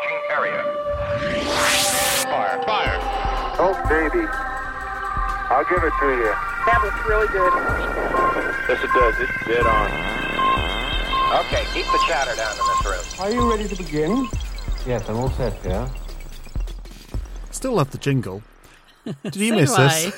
Searching area. Fire. Fire. Oh, baby. I'll give it to you. That looks really good. Yes, it does. It's dead on. Okay, keep the chatter down in this room. Are you ready to begin? Yes, I'm all set, yeah. Still love the jingle. Did you miss us?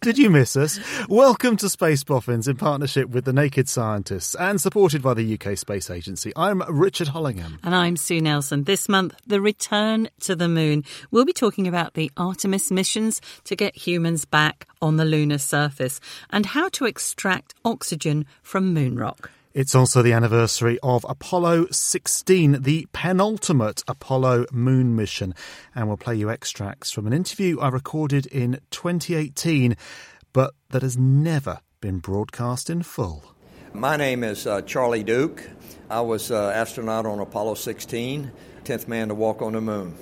Did you miss us? Welcome to Space Boffins in partnership with the Naked Scientists and supported by the UK Space Agency. I'm Richard Hollingham. And I'm Sue Nelson. This month, the return to the moon. We'll be talking about the Artemis missions to get humans back on the lunar surface and how to extract oxygen from moon rock. It's also the anniversary of Apollo 16, the penultimate Apollo moon mission. And we'll play you extracts from an interview I recorded in 2018, but that has never been broadcast in full. My name is Charlie Duke. I was an astronaut on Apollo 16, 10th man to walk on the moon.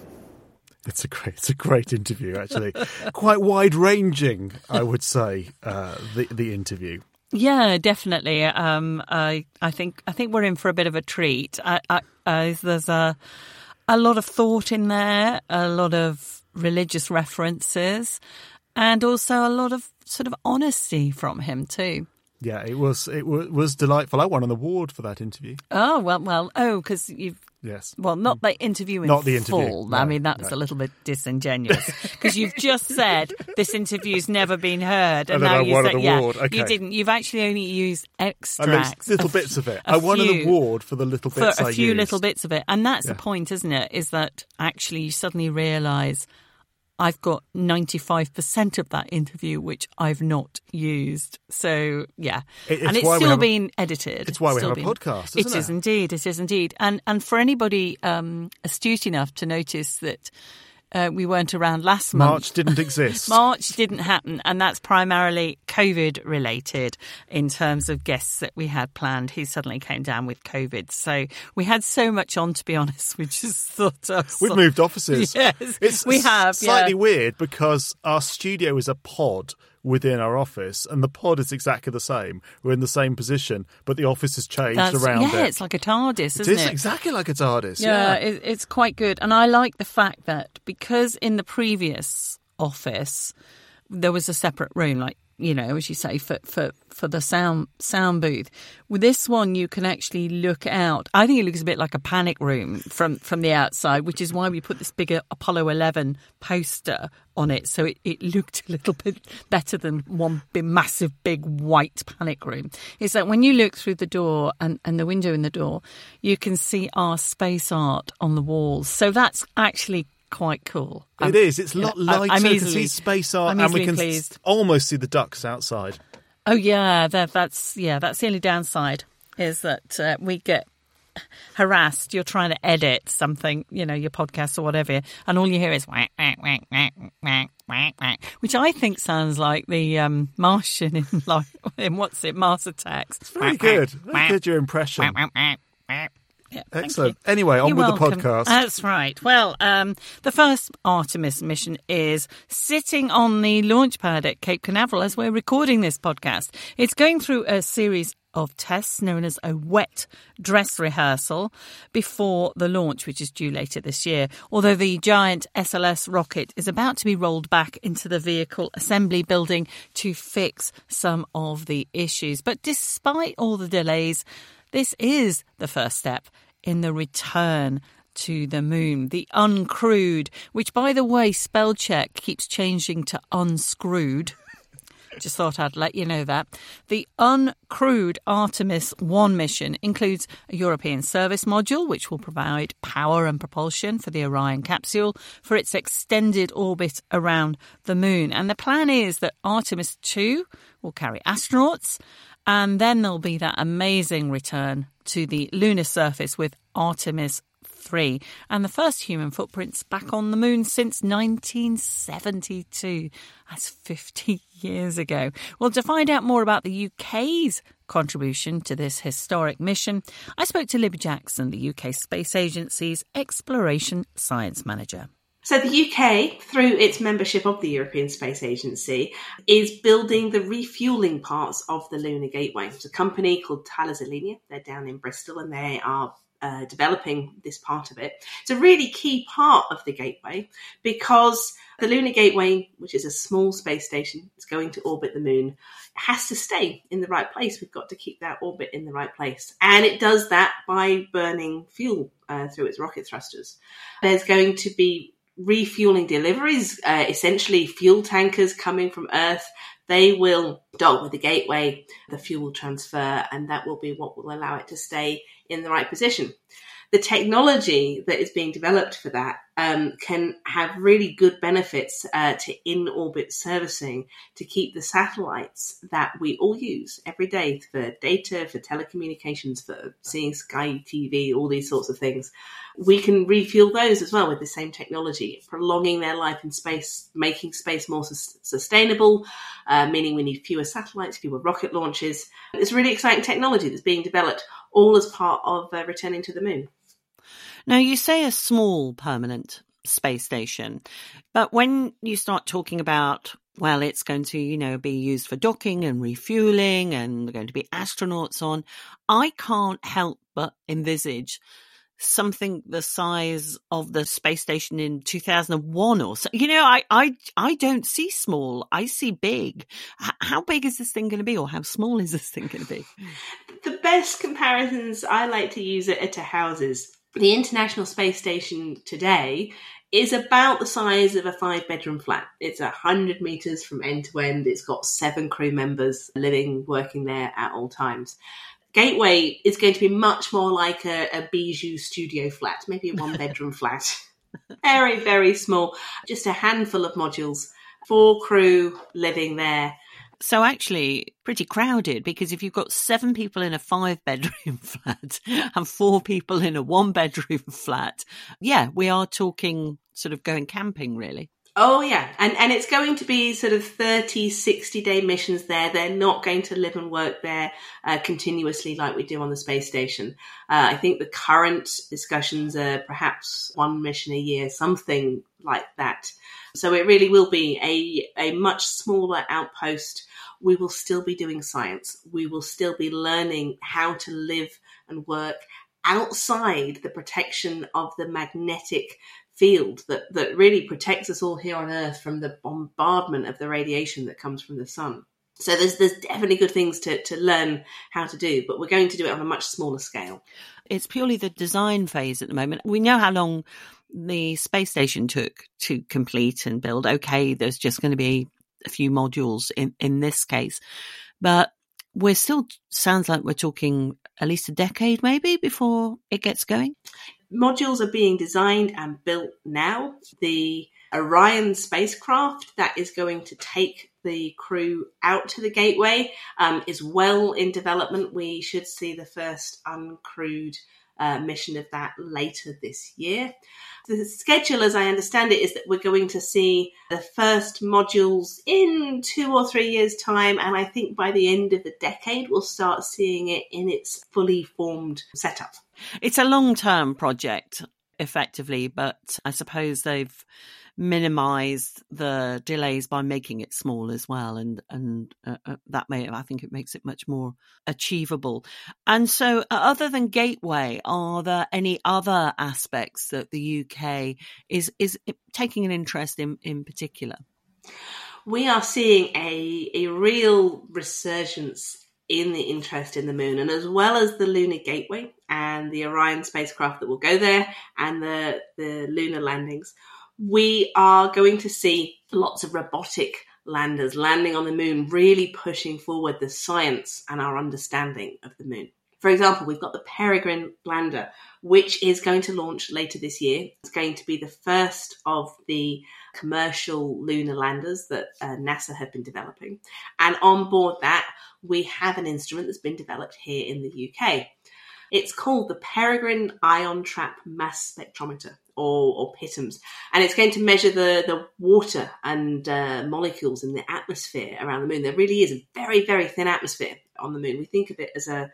It's a great interview, actually. Quite wide-ranging, I would say, the interview. Yeah, definitely. I think we're in for a bit of a treat. There's a lot of thought in there, a lot of religious references, and also a lot of sort of honesty from him too. Yeah, it was delightful. I won an award for that interview. Oh well, because you've. Yes. Well, not the interview in full. No, I mean, that was a little bit disingenuous because you've just said this interview's never been heard, and now you said, okay. You didn't. You've actually only used extracts, little bits of it. I won an award for the little bits I used. For a few little bits of it, and that's the point, isn't it? Is that actually you suddenly realise I've got 95% of that interview which I've not used. So, yeah. It's still been edited. It's why we have a podcast, isn't it? It is indeed. And for anybody astute enough to notice that we weren't around last month. March didn't exist. March didn't happen, and that's primarily COVID-related in terms of guests that we had planned who suddenly came down with COVID. So we had so much on, to be honest, we just thought... We've moved offices. Yes, we have. Slightly weird because our studio is a pod within our office, and the pod is exactly the same. We're in the same position, but the office has changed around it. Yeah, it's like a TARDIS, isn't it? It is exactly like a TARDIS. Yeah, it's quite good. And I like the fact that because in the previous office, there was a separate room, like, you know, as you say, for the sound booth. With this one, you can actually look out. I think it looks a bit like a panic room from the outside, which is why we put this bigger Apollo 11 poster on it. So it looked a little bit better than one big, massive, big white panic room. It's that when you look through the door and the window in the door, you can see our space art on the walls. So that's actually quite cool. It is. It's a lot lighter. We can see space art, and we can almost see the ducks outside. Oh yeah, that's the only downside is that we get harassed. You're trying to edit something, you know, your podcast or whatever, and all you hear is whack whack whack whack whack whack whack, which I think sounds like the Martian in Mars Attacks. It's very good. Very good. Your impression. Yeah, excellent. Anyway, on with the podcast. That's right. Well, the first Artemis mission is sitting on the launch pad at Cape Canaveral as we're recording this podcast. It's going through a series of tests known as a wet dress rehearsal before the launch, which is due later this year. Although the giant SLS rocket is about to be rolled back into the vehicle assembly building to fix some of the issues. But despite all the delays, this is the first step in the return to the moon, the uncrewed, which, by the way, spell check keeps changing to unscrewed. Just thought I'd let you know that. The uncrewed Artemis 1 mission includes a European service module, which will provide power and propulsion for the Orion capsule for its extended orbit around the moon. And the plan is that Artemis 2 will carry astronauts, and then there'll be that amazing return to the lunar surface with Artemis 3 and the first human footprints back on the moon since 1972. That's 50 years ago. Well, to find out more about the UK's contribution to this historic mission, I spoke to Libby Jackson, the UK Space Agency's Exploration Science Manager. So the UK, through its membership of the European Space Agency, is building the refuelling parts of the Lunar Gateway. It's a company called Thales Alenia. They're down in Bristol and they are developing this part of it. It's a really key part of the Gateway because the Lunar Gateway, which is a small space station, is going to orbit the moon, has to stay in the right place. We've got to keep that orbit in the right place. And it does that by burning fuel through its rocket thrusters. There's going to be refueling deliveries, essentially fuel tankers coming from Earth. They will dock with the Gateway, the fuel will transfer, and that will be what will allow it to stay in the right position. The technology that is being developed for that can have really good benefits to in-orbit servicing, to keep the satellites that we all use every day for data, for telecommunications, for seeing Sky TV, all these sorts of things. We can refuel those as well with the same technology, prolonging their life in space, making space more sustainable, meaning we need fewer satellites, fewer rocket launches. It's really exciting technology that's being developed, all as part of returning to the moon. Now, you say a small permanent space station, but when you start talking about, well, it's going to, you know, be used for docking and refueling and there are going to be astronauts on, I can't help but envisage something the size of the space station in 2001 or so. You know, I don't see small, I see big. How big is this thing going to be, or how small is this thing going to be? The best comparisons I like to use are to houses. The International Space Station today is about the size of a 5-bedroom flat. It's 100 metres from end to end. It's got 7 crew members living, working there at all times. Gateway is going to be much more like a bijou studio flat, maybe a 1-bedroom flat. Very, very small. Just a handful of modules, 4 crew living there. So actually pretty crowded, because if you've got 7 people in a 5-bedroom flat and 4 people in a 1-bedroom flat, yeah, we are talking sort of going camping, really. Oh, yeah. And it's going to be sort of 30, 60-day missions there. They're not going to live and work there continuously like we do on the space station. I think the current discussions are perhaps 1 mission a year, something like that. So it really will be a much smaller outpost. We will still be doing science. We will still be learning how to live and work outside the protection of the magnetic field that really protects us all here on Earth from the bombardment of the radiation that comes from the sun. So there's definitely good things to learn how to do, but we're going to do it on a much smaller scale. It's purely the design phase at the moment. We know how long the space station took to complete and build. Okay, there's just going to be a few modules in this case, but we're still, sounds like we're talking at least a decade maybe before it gets going. Modules are being designed and built now. The Orion spacecraft that is going to take the crew out to the Gateway is well in development. We should see the first uncrewed mission of that later this year. The schedule, as I understand it, is that we're going to see the first modules in 2 or 3 years' time, and I think by the end of the decade we'll start seeing it in its fully formed setup. It's a long-term project, effectively, but I suppose they've minimised the delays by making it small as well, and that may, I think, it makes it much more achievable. And so, other than Gateway, are there any other aspects that the UK is taking an interest in particular? We are seeing a real resurgence in the interest in the moon, and as well as the Lunar Gateway and the Orion spacecraft that will go there and the lunar landings, we are going to see lots of robotic landers landing on the moon, really pushing forward the science and our understanding of the moon. For example, we've got the Peregrine lander, which is going to launch later this year. It's going to be the first of the commercial lunar landers that NASA have been developing. And on board that, we have an instrument that's been developed here in the UK. It's called the Peregrine Ion Trap Mass Spectrometer, or PITMS, and it's going to measure the water and molecules in the atmosphere around the moon. There really is a very, very thin atmosphere on the moon. We think of it as a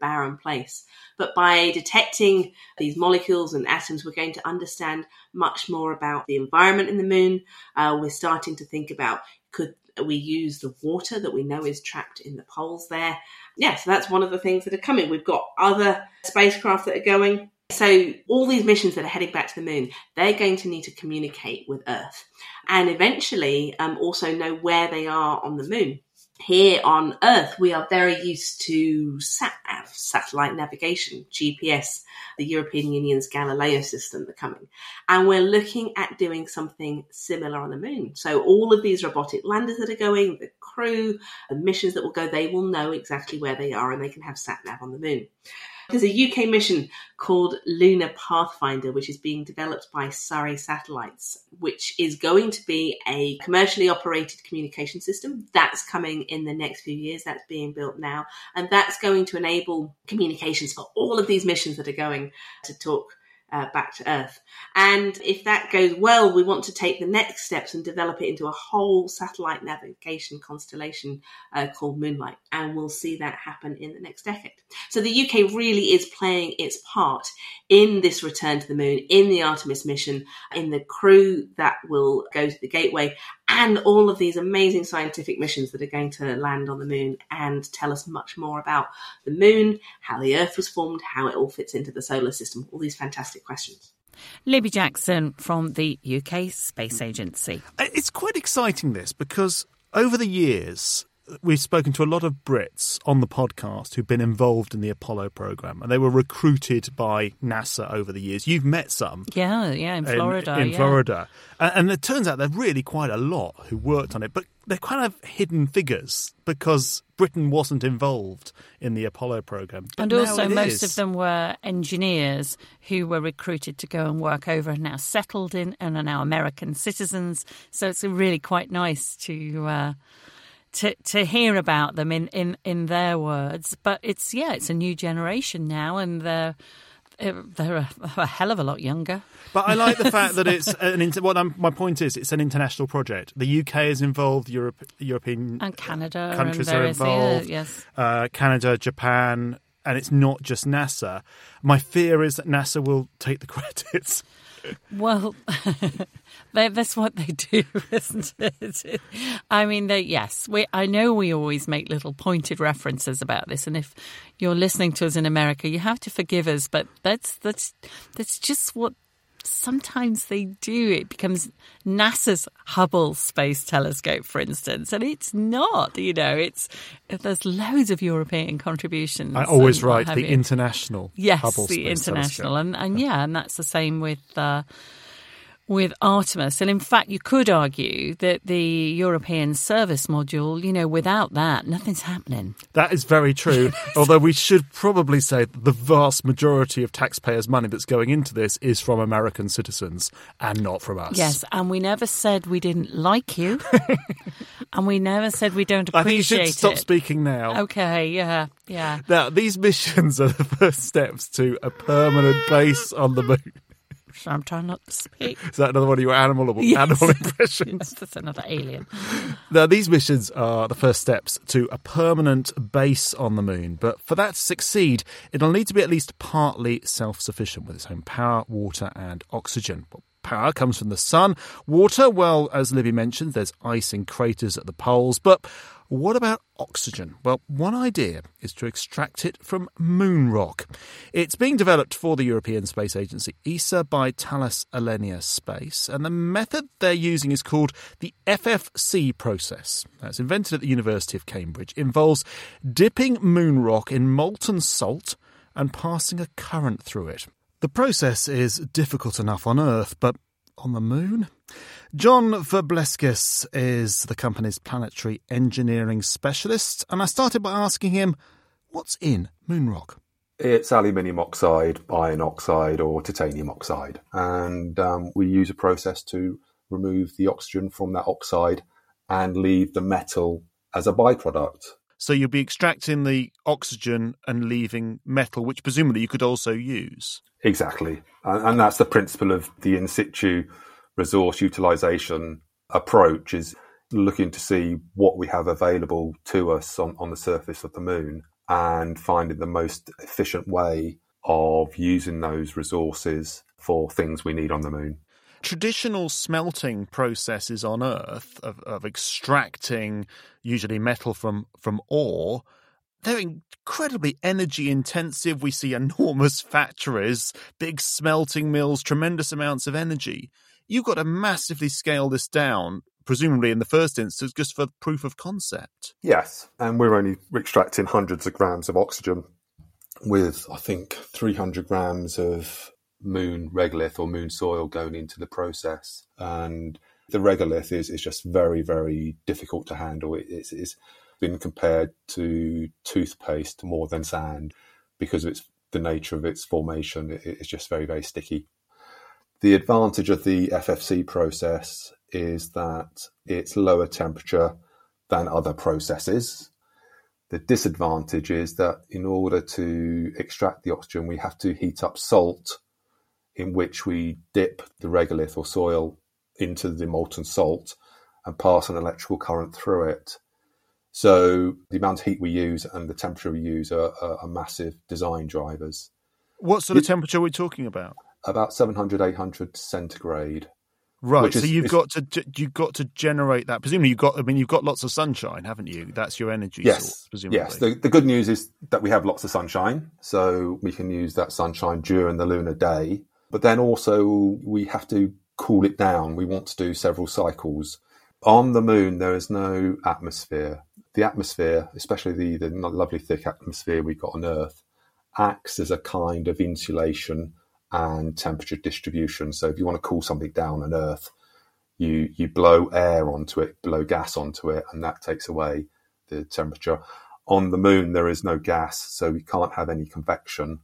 barren place. But by detecting these molecules and atoms, we're going to understand much more about the environment in the moon. We're starting to think about, could we use the water that we know is trapped in the poles there? Yeah, so that's one of the things that are coming. We've got other spacecraft that are going. So all these missions that are heading back to the moon, they're going to need to communicate with Earth and eventually also know where they are on the moon. Here on Earth, we are very used to SatNav, satellite navigation, GPS, the European Union's Galileo system are coming. And we're looking at doing something similar on the moon. So all of these robotic landers that are going, the crew, the missions that will go, they will know exactly where they are and they can have SatNav on the moon. There's a UK mission called Lunar Pathfinder, which is being developed by Surrey Satellites, which is going to be a commercially operated communication system. That's coming in the next few years. That's being built now. And that's going to enable communications for all of these missions that are going to talk back to Earth. And if that goes well, we want to take the next steps and develop it into a whole satellite navigation constellation called Moonlight. And we'll see that happen in the next decade. So the UK really is playing its part in this return to the moon, in the Artemis mission, in the crew that will go to the Gateway, and all of these amazing scientific missions that are going to land on the moon and tell us much more about the moon, how the Earth was formed, how it all fits into the solar system, all these fantastic questions. Libby Jackson from the UK Space Agency. It's quite exciting, this, because over the years we've spoken to a lot of Brits on the podcast who've been involved in the Apollo programme, and they were recruited by NASA over the years. You've met some. Yeah, in Florida. Florida. And it turns out there are really quite a lot who worked on it, but they're kind of hidden figures because Britain wasn't involved in the Apollo programme. And also most of them were engineers who were recruited to go and work over and now settled in and are now American citizens. So it's really quite nice to hear about them in their words. But it's a new generation now, and they're a hell of a lot younger. But I like the fact that it's my point is it's an international project. The UK is involved, European and Canada countries and various, are involved. Yes, Canada, Japan, and it's not just NASA. My fear is that NASA will take the credits. Well, that's what they do, isn't it? I mean, I know we always make little pointed references about this, and if you're listening to us in America, you have to forgive us, but that's just what sometimes they do. It becomes NASA's Hubble Space Telescope, for instance, and it's not. There's loads of European contributions. I always write the International Hubble Space Telescope. Yes, the International, and that's the same with Artemis. And in fact, you could argue that the European service module, without that, nothing's happening. That is very true. Although we should probably say that the vast majority of taxpayers' money that's going into this is from American citizens and not from us. Yes, and we never said we didn't like you. And we never said we don't appreciate it. I think you should stop speaking now. Okay, yeah. Now, these missions are the first steps to a permanent base on the moon. So I'm trying not to speak. Is that another one of your animal impressions? Yes, that's another alien. Now, these missions are the first steps to a permanent base on the moon. But for that to succeed, it'll need to be at least partly self-sufficient with its own power, water and oxygen. Power comes from the sun. Water, well, as Libby mentioned, there's ice in craters at the poles. But what about oxygen? Well, one idea is to extract it from moon rock. It's being developed for the European Space Agency, ESA, by Thales Alenia Space. And the method they're using is called the FFC process. It's invented at the University of Cambridge. It involves dipping moon rock in molten salt and passing a current through it. The process is difficult enough on Earth, but on the moon? John Verbleskis is the company's planetary engineering specialist, and I started by asking him, what's in moon rock? It's aluminium oxide, iron oxide or titanium oxide, and we use a process to remove the oxygen from that oxide and leave the metal as a byproduct. So you'll be extracting the oxygen and leaving metal, which presumably you could also use. Exactly. And that's the principle of the in situ resource utilisation approach, is looking to see what we have available to us on the surface of the moon and finding the most efficient way of using those resources for things we need on the moon. Traditional smelting processes on Earth of extracting usually metal from ore, they're incredibly energy intensive. We see enormous factories, big smelting mills, tremendous amounts of energy. You've got to massively scale this down, presumably in the first instance, just for proof of concept. Yes, and we're only extracting hundreds of grams of oxygen with, I think, 300 grams of moon regolith or moon soil going into the process. And the regolith is just very, very difficult to handle. It's been compared to toothpaste more than sand because of the nature of its formation. It's just very, very sticky. The advantage of the FFC process is that it's lower temperature than other processes. The disadvantage is that in order to extract the oxygen, we have to heat up salt, in which we dip the regolith or soil into the molten salt and pass an electrical current through it. So the amount of heat we use and the temperature we use are massive design drivers. What sort of temperature are we talking about? About 700, 800 centigrade. Right, so you've got to generate that. Presumably, you've got lots of sunshine, haven't you? That's your energy source, presumably. Yes. The good news is that we have lots of sunshine, so we can use that sunshine during the lunar day. But then also we have to cool it down. We want to do several cycles. On the moon, there is no atmosphere. The atmosphere, especially the lovely thick atmosphere we've got on Earth, acts as a kind of insulation and temperature distribution. So if you want to cool something down on Earth, you blow air onto it, blow gas onto it, and that takes away the temperature. On the moon, there is no gas, so we can't have any convection.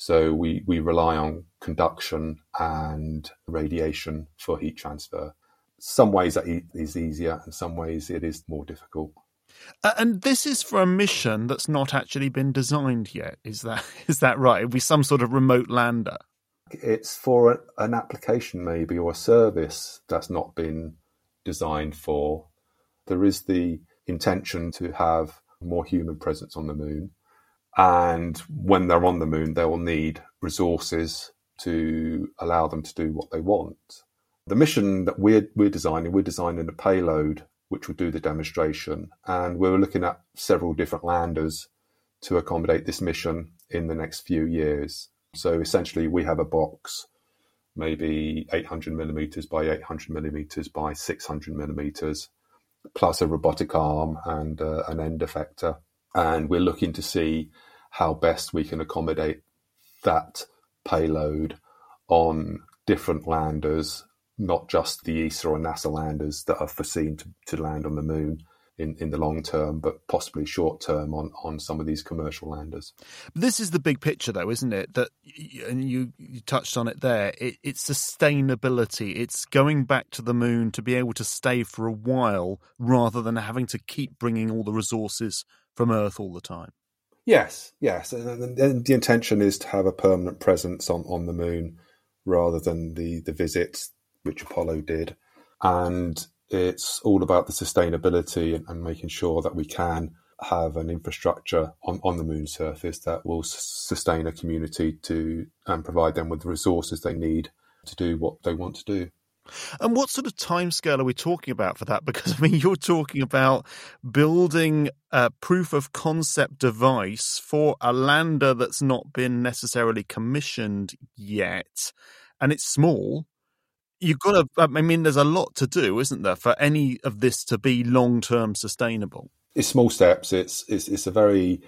So we rely on conduction and radiation for heat transfer. Some ways that is easier, and some ways it is more difficult. And this is for a mission that's not actually been designed yet. Is that right? It'd be some sort of remote lander. It's for an application maybe, or a service that's not been designed for. There is the intention to have more human presence on the moon. And when they're on the moon, they will need resources to allow them to do what they want. The mission that we're designing a payload which will do the demonstration. And we're looking at several different landers to accommodate this mission in the next few years. So essentially, we have a box, maybe 800 millimetres by 800 millimetres by 600 millimetres, plus a robotic arm and an end effector. And we're looking to see how best we can accommodate that payload on different landers, not just the ESA or NASA landers that are foreseen to land on the moon in the long term, but possibly short term on some of these commercial landers. This is the big picture, though, isn't it? That, and you touched on it there, it's sustainability. It's going back to the moon to be able to stay for a while rather than having to keep bringing all the resources from Earth all the time. Yes. And the intention is to have a permanent presence on the moon rather than the visits which Apollo did. And it's all about the sustainability and making sure that we can have an infrastructure on the moon's surface that will sustain a community to and provide them with the resources they need to do what they want to do. And what sort of timescale are we talking about for that? Because, I mean, you're talking about building a proof-of-concept device for a lander that's not been necessarily commissioned yet, and it's small. You've got to, I mean, there's a lot to do, isn't there, for any of this to be long-term sustainable? It's small steps. It's a very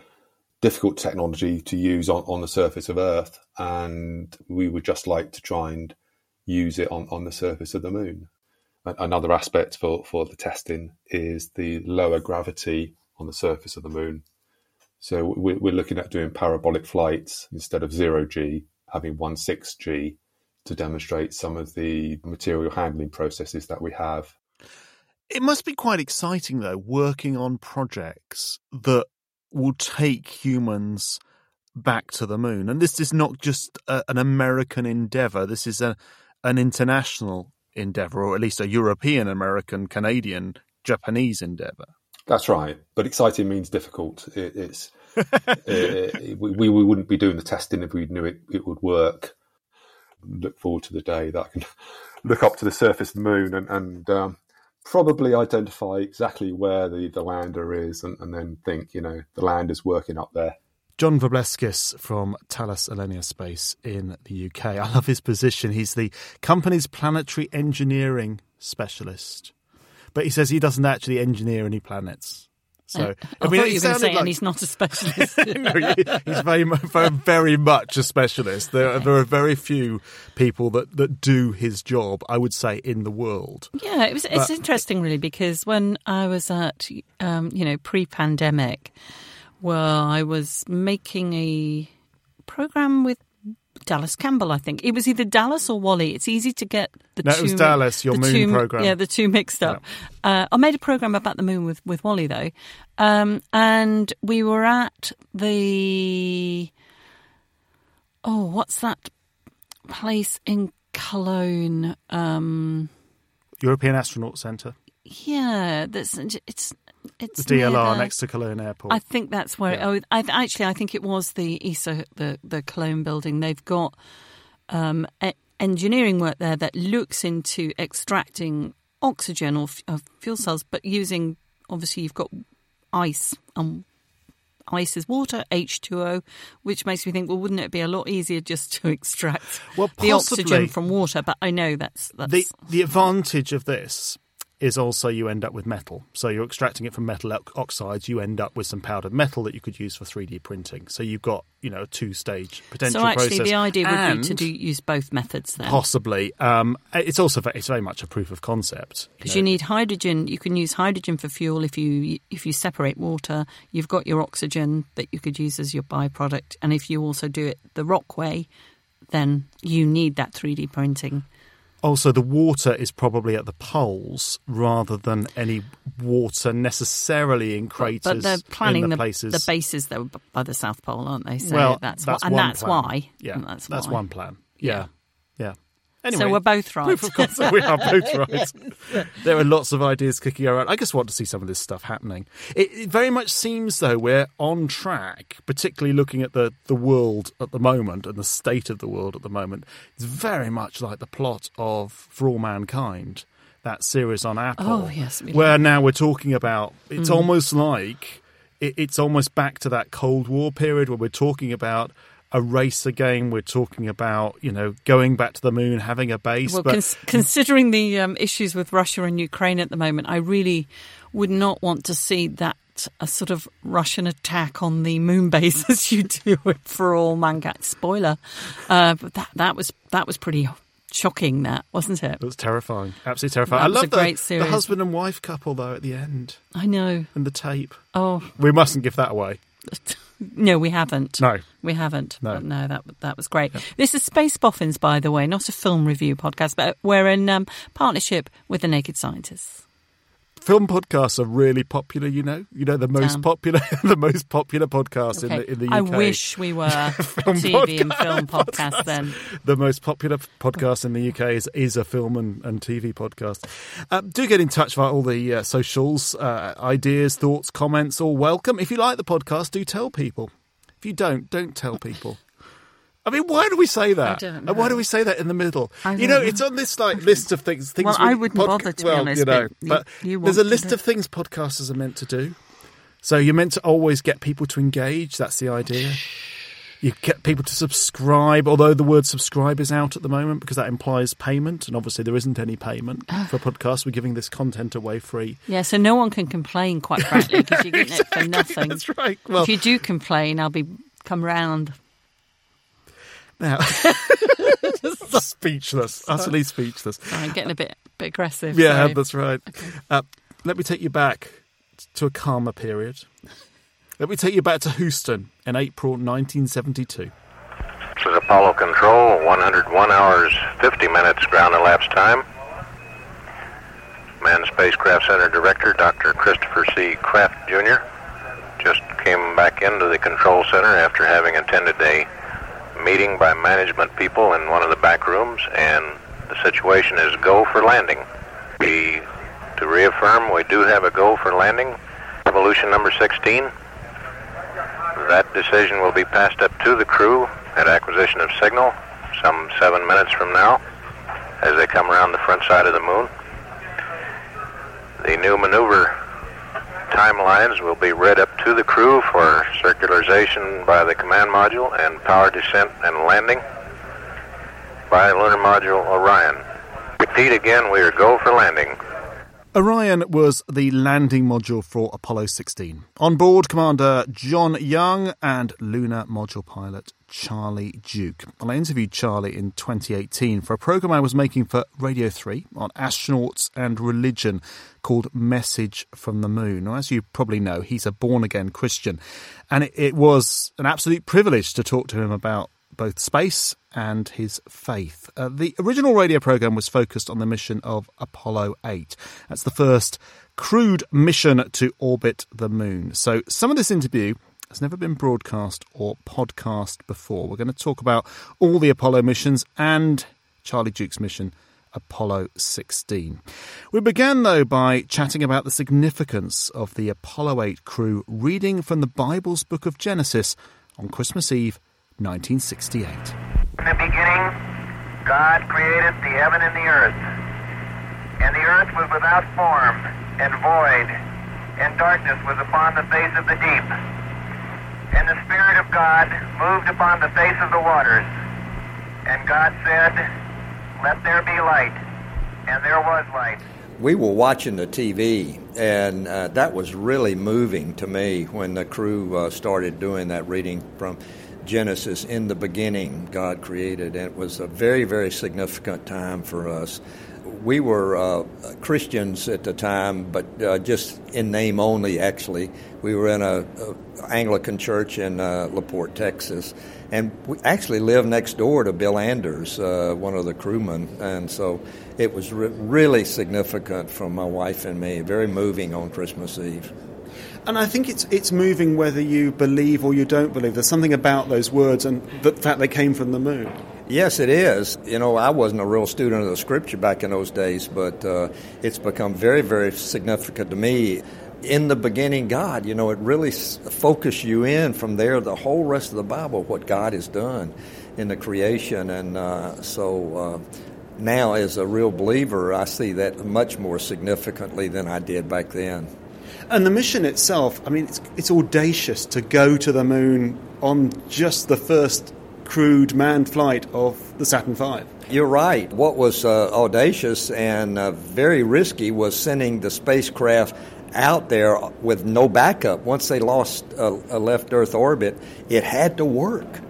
difficult technology to use on the surface of Earth, and we would just like to try and use it on the surface of the moon. Another aspect for the testing is the lower gravity on the surface of the moon. So we're looking at doing parabolic flights instead of 0G, having 1.6G, to demonstrate some of the material handling processes that we have. It must be quite exciting, though, working on projects that will take humans back to the moon. And this is not just an American endeavour. This is an international endeavour, or at least a European, American, Canadian Japanese endeavour. That's right. But exciting means difficult. It's we wouldn't be doing the testing if we knew it would work. Look forward to the day that I can look up to the surface of the moon and probably identify exactly where the lander is and then think, the lander's working up there. John Verbleskis from Thales Alenia Space in the UK. I love his position. He's the company's planetary engineering specialist. But he says he doesn't actually engineer any planets. So I thought you were going to say, and he's not a specialist. No, he's very much a specialist. There are very few people that do his job, I would say, in the world. Yeah, it's interesting, really, because when I was at, pre-pandemic, well, I was making a programme with Dallas Campbell, I think. It was either Dallas or Wally. It's easy to get the two... No, it was Dallas, your moon programme. Yeah, the two mixed up. Yeah. I made a programme about the moon with Wally, though. And we were at the... Oh, what's that place in Cologne? European Astronaut Centre. Yeah, it's the DLR next to Cologne Airport. I think that's where... Yeah. I think it was the ESA, the Cologne building. They've got engineering work there that looks into extracting oxygen or fuel cells, but using... Obviously, you've got ice. Ice is water, H2O, which makes me think, well, wouldn't it be a lot easier just to extract the oxygen from water? But I know that's... The advantage of this... is also you end up with metal. So you're extracting it from metal oxides, you end up with some powdered metal that you could use for 3D printing. So you've got, a two-stage potential process. So actually the idea would be to use both methods then? Possibly. It's very much a proof of concept. Because you need hydrogen. You can use hydrogen for fuel if you separate water. You've got your oxygen that you could use as your byproduct. And if you also do it the rock way, then you need that 3D printing. Also, the water is probably at the poles rather than any water necessarily in craters. But they're planning in the places. The bases there by the South Pole, aren't they? So well, that's why. Yeah, and that's one plan. Yeah. Anyway, so we're both right. Of course, we are both right. Yes. There are lots of ideas kicking around. I just want to see some of this stuff happening. It very much seems, though, we're on track, particularly looking at the world at the moment and the state of the world at the moment. It's very much like the plot of For All Mankind, that series on Apple. Oh, yes. Where now we're talking about, it's almost like, it's almost back to that Cold War period where we're talking about a race again. We're talking about, going back to the moon, having a base. Well, but... considering the issues with Russia and Ukraine at the moment, I really would not want to see that a sort of Russian attack on the moon base as you do it For All Mankind. Spoiler. But that was pretty shocking, that, wasn't it? It was terrifying. Absolutely terrifying. I love the husband and wife couple, though, at the end. I know. And the tape. Oh. We mustn't give that away. No, we haven't. No. We haven't. No, but no, that was great. Yeah. This is Space Boffins, by the way, not a film review podcast, but we're in partnership with the Naked Scientists. Film podcasts are really popular, the most popular, podcast in the UK. I wish we were TV and film podcast then. The most popular podcast in the UK is a film and TV podcast. Do get in touch via all the socials, ideas, thoughts, comments, all welcome. If you like the podcast, do tell people. If you don't tell people. I mean, why do we say that? And why do we say that in the middle? It's on this list of things. I wouldn't bother, to be honest. But there's a list of things podcasters are meant to do. So you're meant to always get people to engage. That's the idea. You get people to subscribe, although the word subscribe is out at the moment because that implies payment. And obviously there isn't any payment for podcasts. We're giving this content away free. Yeah, so no one can complain, quite frankly, because you're getting it for nothing. That's right. Well, if you do complain, I'll come round. Now, speechless, utterly speechless. I'm getting a bit aggressive. Yeah, so. That's right. Okay. Let me take you back to a calmer period. Let me take you back to Houston in April 1972. This is Apollo Control, 101 hours, 50 minutes ground elapsed time. Manned Spacecraft Center Director, Dr. Christopher C. Kraft Jr., just came back into the control center after having attended a meeting by management people in one of the back rooms, and the situation is go for landing. We to reaffirm we do have a go for landing, evolution number 16. That decision will be passed up to the crew at acquisition of signal some 7 minutes from now as they come around the front side of the moon. The new maneuver timelines will be read up to the crew for circularization by the command module and power descent and landing by lunar module Orion. Repeat again, we are go for landing. Orion was the landing module for Apollo 16. On board, Commander John Young and lunar module pilot Charlie Duke. Well, I interviewed Charlie in 2018 for a programme I was making for Radio 3 on astronauts and religion called Message from the Moon. Now, as you probably know, he's a born-again Christian, and it was an absolute privilege to talk to him about both space and his faith. The original radio programme was focused on the mission of Apollo 8. That's the first crewed mission to orbit the moon. So some of this interview has never been broadcast or podcast before. We're going to talk about all the Apollo missions and Charlie Duke's mission, Apollo 16. We began, though, by chatting about the significance of the Apollo 8 crew reading from the Bible's book of Genesis on Christmas Eve, 1968. In the beginning, God created the heaven and the earth was without form and void, and darkness was upon the face of the deep. And the Spirit of God moved upon the face of the waters, and God said, "Let there be light," and there was light. We were watching the TV, and that was really moving to me when the crew started doing that reading from Genesis. In the beginning, God created, and it was a very, very significant time for us. We were Christians at the time, but just in name only, actually. We were in an Anglican church in La Porte, Texas, and we actually lived next door to Bill Anders, one of the crewmen, and so it was really significant for my wife and me, very moving on Christmas Eve. And I think it's moving whether you believe or you don't believe. There's something about those words and the fact they came from the moon. Yes, it is. You know, I wasn't a real student of the Scripture back in those days, but it's become very, very significant to me. In the beginning, God, you know, it really focused you in from there, the whole rest of the Bible, what God has done in the creation. And now as a real believer, I see that much more significantly than I did back then. And the mission itself, I mean, it's audacious to go to the moon on just the first crewed manned flight of the Saturn V. You're right. What was audacious and very risky was sending the spacecraft out there with no backup. Once they left Earth orbit, it had to work.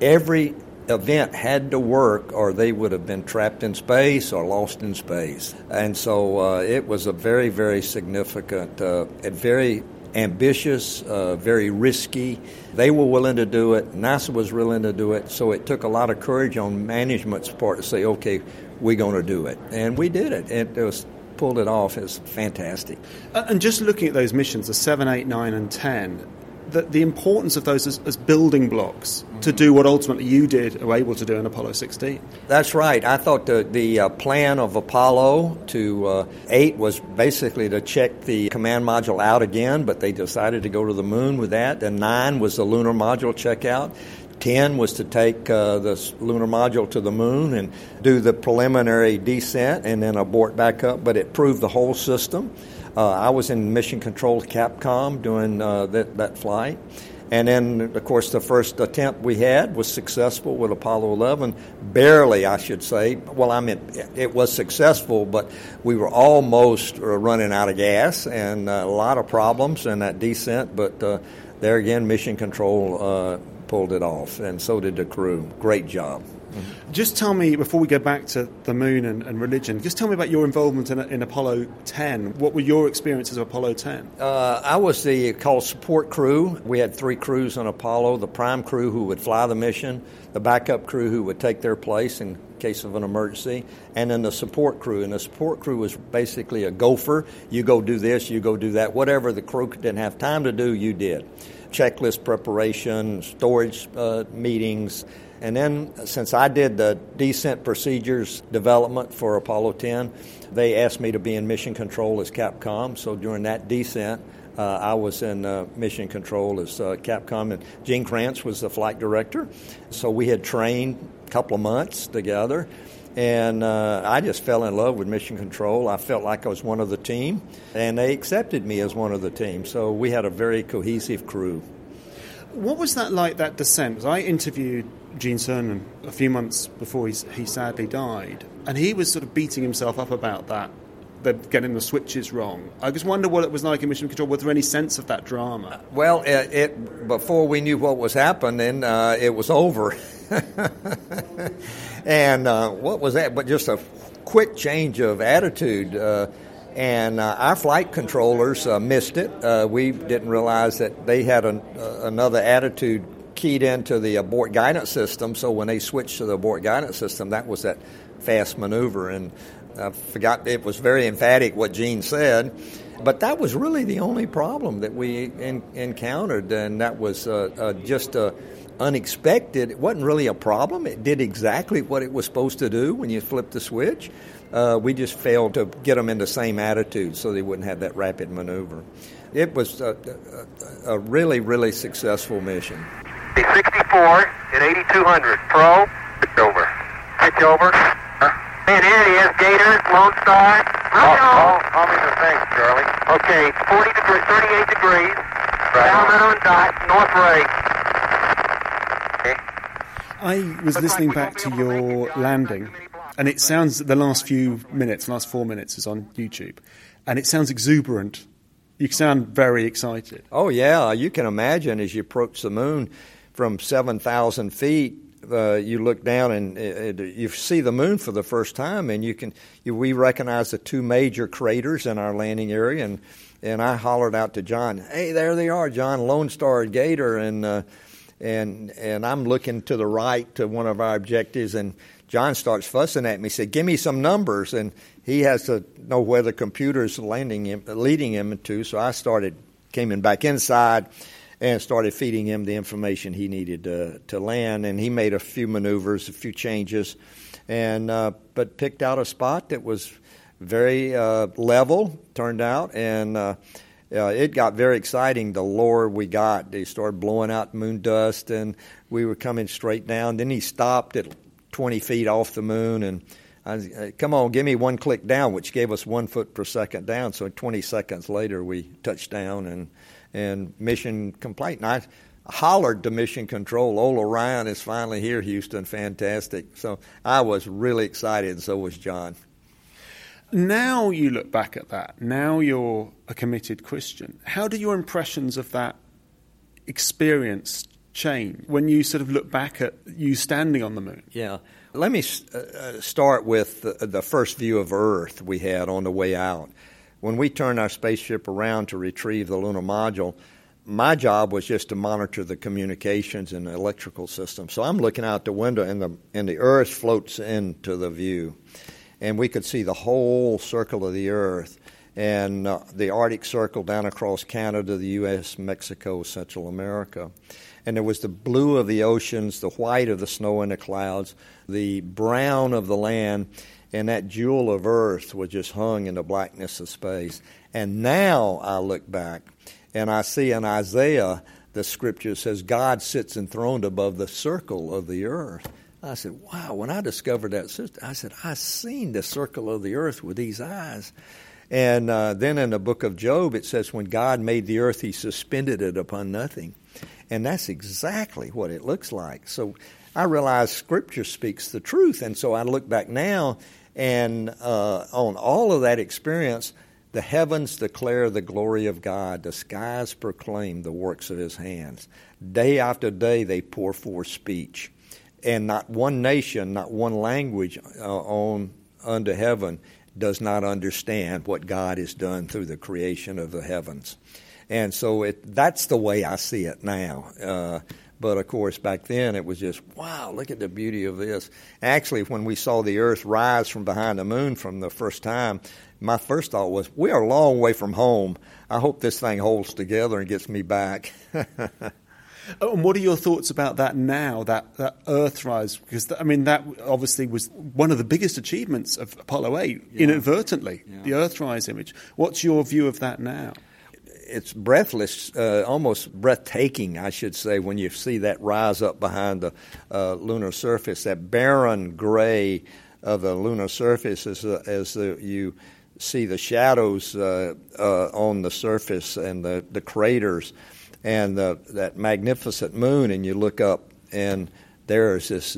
Every event had to work, or they would have been trapped in space or lost in space. And so it was a very, very significant, very ambitious, very risky. They were willing to do it. NASA was willing to do it. So it took a lot of courage on management's part to say, okay, we're going to do it. And we did it. Pulled it off. It was fantastic. And just looking at those missions, the 7, 8, 9, and 10, the importance of those as building blocks to do what ultimately you did, or able to do in Apollo 16. That's right. I thought the plan of Apollo to 8 was basically to check the command module out again, but they decided to go to the moon with that. And 9 was the lunar module checkout. 10 was to take the lunar module to the moon and do the preliminary descent and then abort back up, but it proved the whole system. I was in Mission Control Capcom doing that flight. And then, of course, the first attempt we had was successful with Apollo 11. Barely, I should say. Well, I mean, it was successful, but we were almost running out of gas and a lot of problems in that descent. But there again, Mission Control pulled it off, and so did the crew. Great job. Mm-hmm. Just tell me, before we go back to the moon and religion, just tell me about your involvement in Apollo 10. What were your experiences of Apollo 10? I was the call support crew. We had three crews on Apollo: the prime crew, who would fly the mission; the backup crew, who would take their place and case of an emergency, and then the support crew. And the support crew was basically a gopher. You go do this, you go do that. Whatever the crew didn't have time to do, you did. Checklist preparation, storage meetings. And then since I did the descent procedures development for Apollo 10, they asked me to be in mission control as Capcom. So during that descent, I was in mission control as Capcom, and Gene Krantz was the flight director. So we had trained a couple of months together, and I just fell in love with mission control. I felt like I was one of the team, and they accepted me as one of the team. So we had a very cohesive crew. What was that like, that descent? Because I interviewed Gene Cernan a few months before he sadly died, and he was sort of beating himself up about that. They're getting the switches wrong. I just wonder what it was like in mission control. Was there any sense of that drama? Well, it before we knew what was happening, it was over. And what was that? But just a quick change of attitude. And our flight controllers missed it. We didn't realize that they had another attitude keyed into the abort guidance system. So when they switched to the abort guidance system, that was that fast maneuver. And I forgot, it was very emphatic what Gene said, but that was really the only problem that we encountered, and that was just unexpected. It wasn't really a problem. It did exactly what it was supposed to do when you flip the switch. We just failed to get them in the same attitude so they wouldn't have that rapid maneuver. It was a really, really successful mission. 64 at 8,200. Pro, over. Pitch over. And here he is, Gator, Lone Star. Call me the thing, Charlie. Okay, 38 degrees, right. Down and dot, north ray. Okay. I was listening back to your landing, and it sounds, the last 4 minutes is on YouTube, and it sounds exuberant. You sound very excited. Oh, yeah, you can imagine as you approach the moon from 7,000 feet, you look down and you see the moon for the first time, and we recognize the two major craters in our landing area, and I hollered out to John, "Hey, there they are, John, Lone Star, Gator," and I'm looking to the right to one of our objectives, and John starts fussing at me. He said, "Give me some numbers," and he has to know where the computer is leading him to. So I came in back inside. And started feeding him the information he needed to land. And he made a few maneuvers, a few changes, and but picked out a spot that was very level, turned out. And it got very exciting the lower we got. They started blowing out moon dust, and we were coming straight down. Then he stopped at 20 feet off the moon, and I said, "Come on, give me one click down," which gave us 1 foot per second down. So 20 seconds later, we touched down, and mission complete. And I hollered to mission control, "Old Orion is finally here, Houston, fantastic." So I was really excited, and so was John. Now you look back at that. Now you're a committed Christian. How do your impressions of that experience change when you sort of look back at you standing on the moon? Yeah. Let me start with the first view of Earth we had on the way out. When we turned our spaceship around to retrieve the lunar module, my job was just to monitor the communications and the electrical system. So I'm looking out the window, and the Earth floats into the view. And we could see the whole circle of the Earth, and the Arctic Circle down across Canada, the U.S., Mexico, Central America. And there was the blue of the oceans, the white of the snow and the clouds, the brown of the land, and that jewel of Earth was just hung in the blackness of space. And now I look back, and I see in Isaiah, the scripture says, God sits enthroned above the circle of the earth. I said, wow, when I discovered that system, I said, I seen the circle of the earth with these eyes. And then in the book of Job, it says, when God made the earth, he suspended it upon nothing. And that's exactly what it looks like. So I realize Scripture speaks the truth. And so I look back now, and on all of that experience, the heavens declare the glory of God. The skies proclaim the works of his hands. Day after day they pour forth speech. And not one nation, not one language under heaven does not understand what God has done through the creation of the heavens. And so that's the way I see it now. But, of course, back then it was just, wow, look at the beauty of this. Actually, when we saw the Earth rise from behind the moon from the first time, my first thought was, we are a long way from home. I hope this thing holds together and gets me back. Oh, and what are your thoughts about that now, that Earthrise? Because, that obviously was one of the biggest achievements of Apollo 8, inadvertently, the Earthrise image. What's your view of that now? It's breathless, almost breathtaking, I should say, when you see that rise up behind the lunar surface, that barren gray of the lunar surface as you see the shadows on the surface and the craters and that magnificent moon, and you look up, and there's this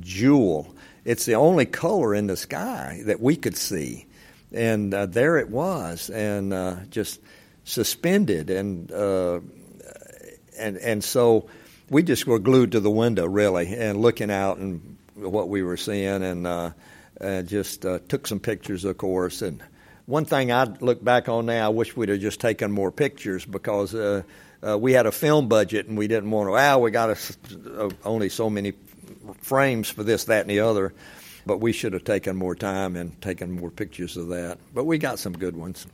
jewel. It's the only color in the sky that we could see. And there it was, and just suspended, and so we just were glued to the window, really, and looking out and what we were seeing, and just took some pictures, of course. And one thing I look back on now, I wish we'd have just taken more pictures, because we had a film budget and we didn't want to, we got only so many frames for this, that, and the other. But we should have taken more time and taken more pictures of that. But we got some good ones.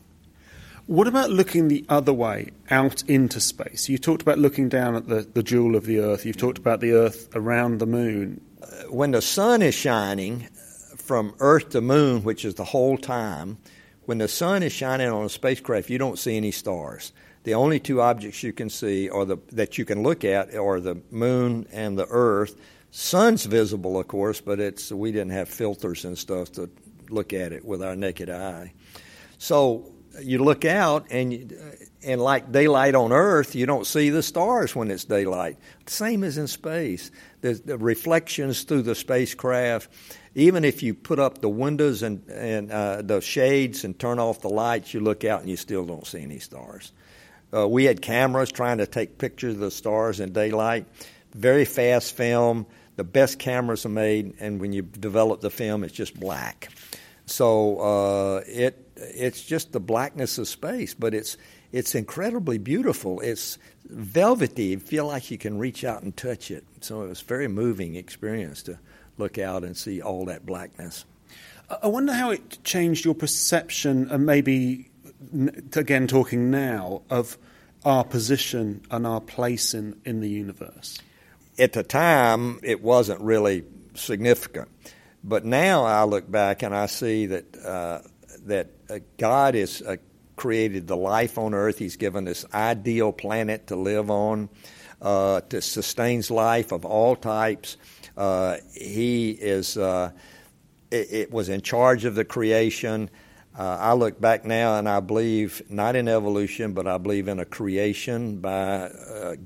What about looking the other way, out into space? You talked about looking down at the jewel of the Earth. You've talked about the Earth around the moon. When the sun is shining from Earth to moon, which is the whole time, when the sun is shining on a spacecraft, you don't see any stars. The only two objects you can see or that you can look at are the moon and the Earth. Sun's visible, of course, but we didn't have filters and stuff to look at it with our naked eye. So you look out, and like daylight on Earth, you don't see the stars when it's daylight. Same as in space. The reflections through the spacecraft, even if you put up the windows and the shades and turn off the lights, you look out and you still don't see any stars. We had cameras trying to take pictures of the stars in daylight. Very fast film. The best cameras are made, and when you develop the film, it's just black. So it's just the blackness of space, but it's incredibly beautiful. It's velvety. You feel like you can reach out and touch it. So it was a very moving experience to look out and see all that blackness. I wonder how it changed your perception, and maybe, again, talking now, of our position and our place in the universe. At the time, it wasn't really significant. But now I look back and I see that God has created the life on Earth. He's given this ideal planet to live on, that sustains life of all types. He was in charge of the creation. I look back now and I believe not in evolution, but I believe in a creation by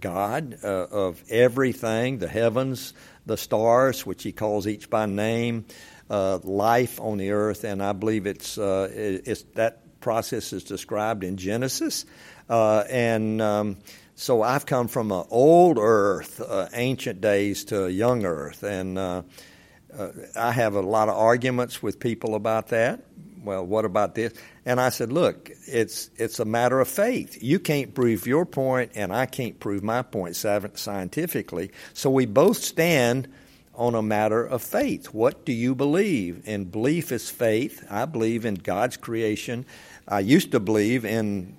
God of everything, the heavens, the stars, which he calls each by name, life on the earth. And I believe it's that process is described in Genesis. So I've come from an old earth, ancient days, to a young earth. And I have a lot of arguments with people about that. Well, what about this? And I said, look, it's a matter of faith. You can't prove your point, and I can't prove my point scientifically. So we both stand on a matter of faith. What do you believe? And belief is faith. I believe in God's creation. I used to believe in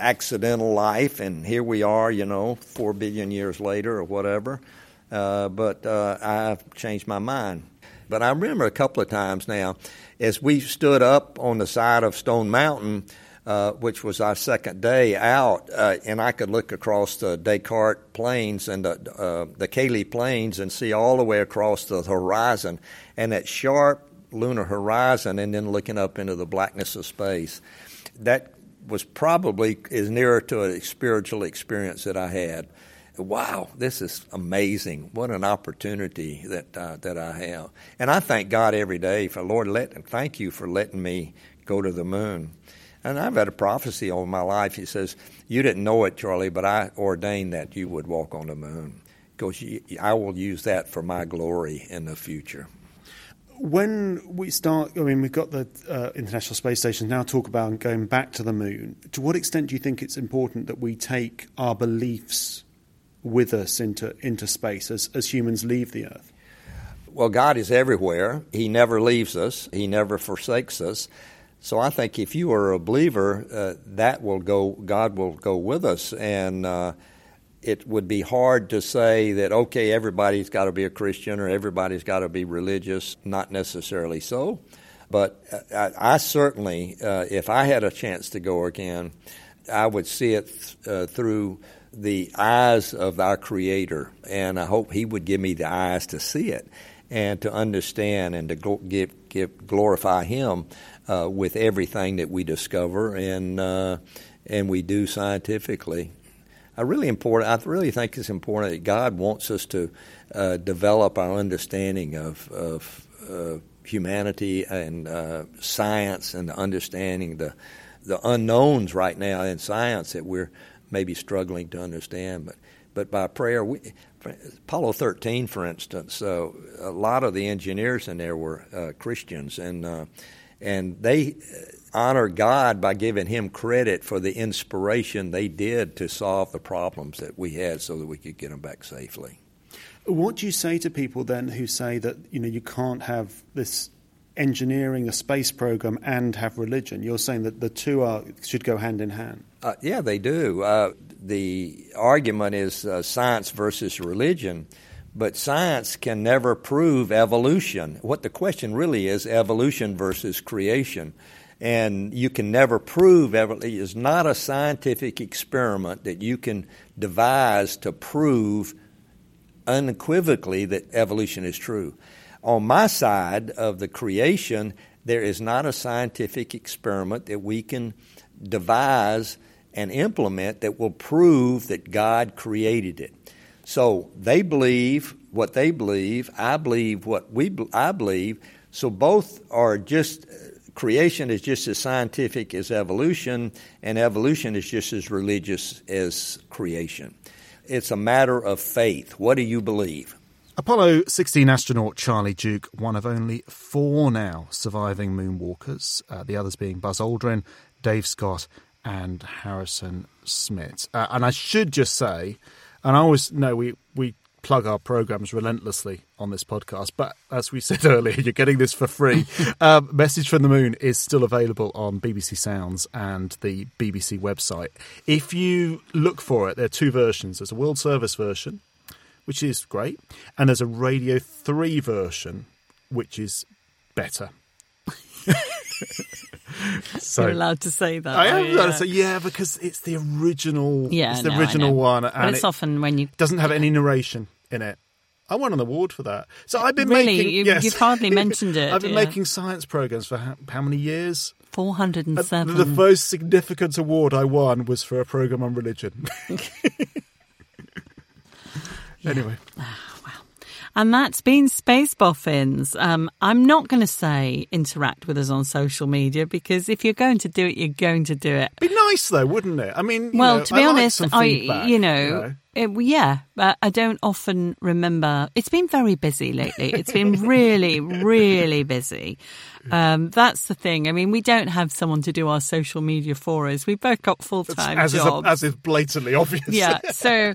accidental life, and here we are, 4 billion years later or whatever. But I've changed my mind. But I remember a couple of times now, as we stood up on the side of Stone Mountain, which was our second day out, and I could look across the Descartes Plains and the Cayley Plains and see all the way across the horizon, and that sharp lunar horizon, and then looking up into the blackness of space. That was probably as nearer to a spiritual experience that I had. Wow, this is amazing. What an opportunity that I have. And I thank God every day for, Lord, thank you for letting me go to the moon. And I've had a prophecy all my life. He says, you didn't know it, Charlie, but I ordained that you would walk on the moon. Because I will use that for my glory in the future. When we start, we've got the International Space Station now talk about going back to the moon. To what extent do you think it's important that we take our beliefs with us into space as humans leave the Earth? Well, God is everywhere. He never leaves us. He never forsakes us. So I think if you are a believer, God will go with us. And it would be hard to say that, okay, everybody's got to be a Christian or everybody's got to be religious. Not necessarily so. But I certainly, if I had a chance to go again, I would see it through the eyes of our Creator. And I hope He would give me the eyes to see it and to understand and to glorify Him with everything that we discover and we do scientifically. I really think it's important that God wants us to develop our understanding of humanity and science and understanding the unknowns right now in science that we're maybe struggling to understand. But by prayer, Apollo 13, for instance, a lot of the engineers in there were Christians, and they honor God by giving Him credit for the inspiration they did to solve the problems that we had so that we could get them back safely. What do you say to people then who say that, you can't have this engineering a space program and have religion? You're saying that the two should go hand in hand. Yeah, they do. The argument is science versus religion, but science can never prove evolution. What the question really is, evolution versus creation. And you can never prove evolution. It's not a scientific experiment that you can devise to prove unequivocally that evolution is true. On my side of the creation, there is not a scientific experiment that we can devise and implement that will prove that God created it. So they believe what they believe, I believe what I believe, so both are just, creation is just as scientific as evolution, and evolution is just as religious as creation. It's a matter of faith. What do you believe? Apollo 16 astronaut Charlie Duke, one of only four now surviving moonwalkers, the others being Buzz Aldrin, Dave Scott and Harrison Smith. And I should just say, and I always know we plug our programs relentlessly on this podcast, but as we said earlier, you're getting this for free. Message from the Moon is still available on BBC Sounds and the BBC website. If you look for it, there are two versions. There's a World Service version, which is great, and there's a Radio 3 version, which is better. So, you're allowed to say that. I am allowed to say, because it's the original, one. And but it's often when you... doesn't have any narration in it. I won an award for that. So I've been you've hardly mentioned it. I've been making science programs for how many years? 407. The most significant award I won was for a program on religion. Yeah. Anyway. Oh, wow. And that's been Space Boffins. I'm not going to say interact with us on social media, because if you're going to do it, you're going to do it. Be nice, though, wouldn't it? I mean, to be honest, like feedback, I don't often remember. It's been very busy lately. It's been really, really busy. That's the thing. I mean, we don't have someone to do our social media for us. We've both got full-time jobs. As is blatantly obvious. Yeah. So,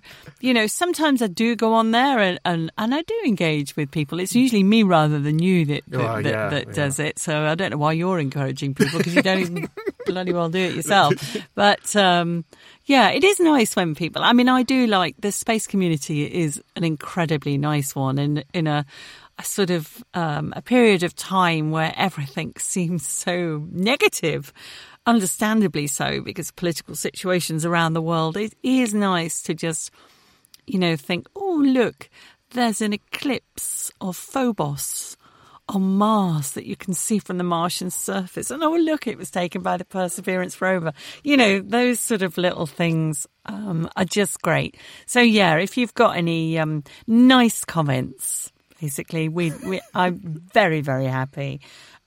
sometimes I do go on there and I do engage with people. It's usually me rather than you that does it. So I don't know why you're encouraging people, because you don't even bloody well do it yourself. But... it is nice when people... I mean, I do like... the space community is an incredibly nice one in a sort of a period of time where everything seems so negative, understandably so, because political situations around the world. It is nice to just, think, oh, look, there's an eclipse of Phobos on Mars that you can see from the Martian surface. And, oh, look, it was taken by the Perseverance rover. Those sort of little things are just great. So, if you've got any nice comments, basically, I'm very, very happy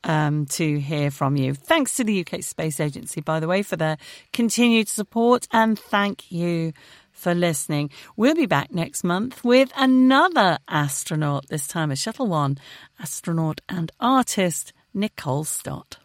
to hear from you. Thanks to the UK Space Agency, by the way, for their continued support. And thank you for listening. We'll be back next month with another astronaut, this time a Shuttle One astronaut and artist, Nicole Stott.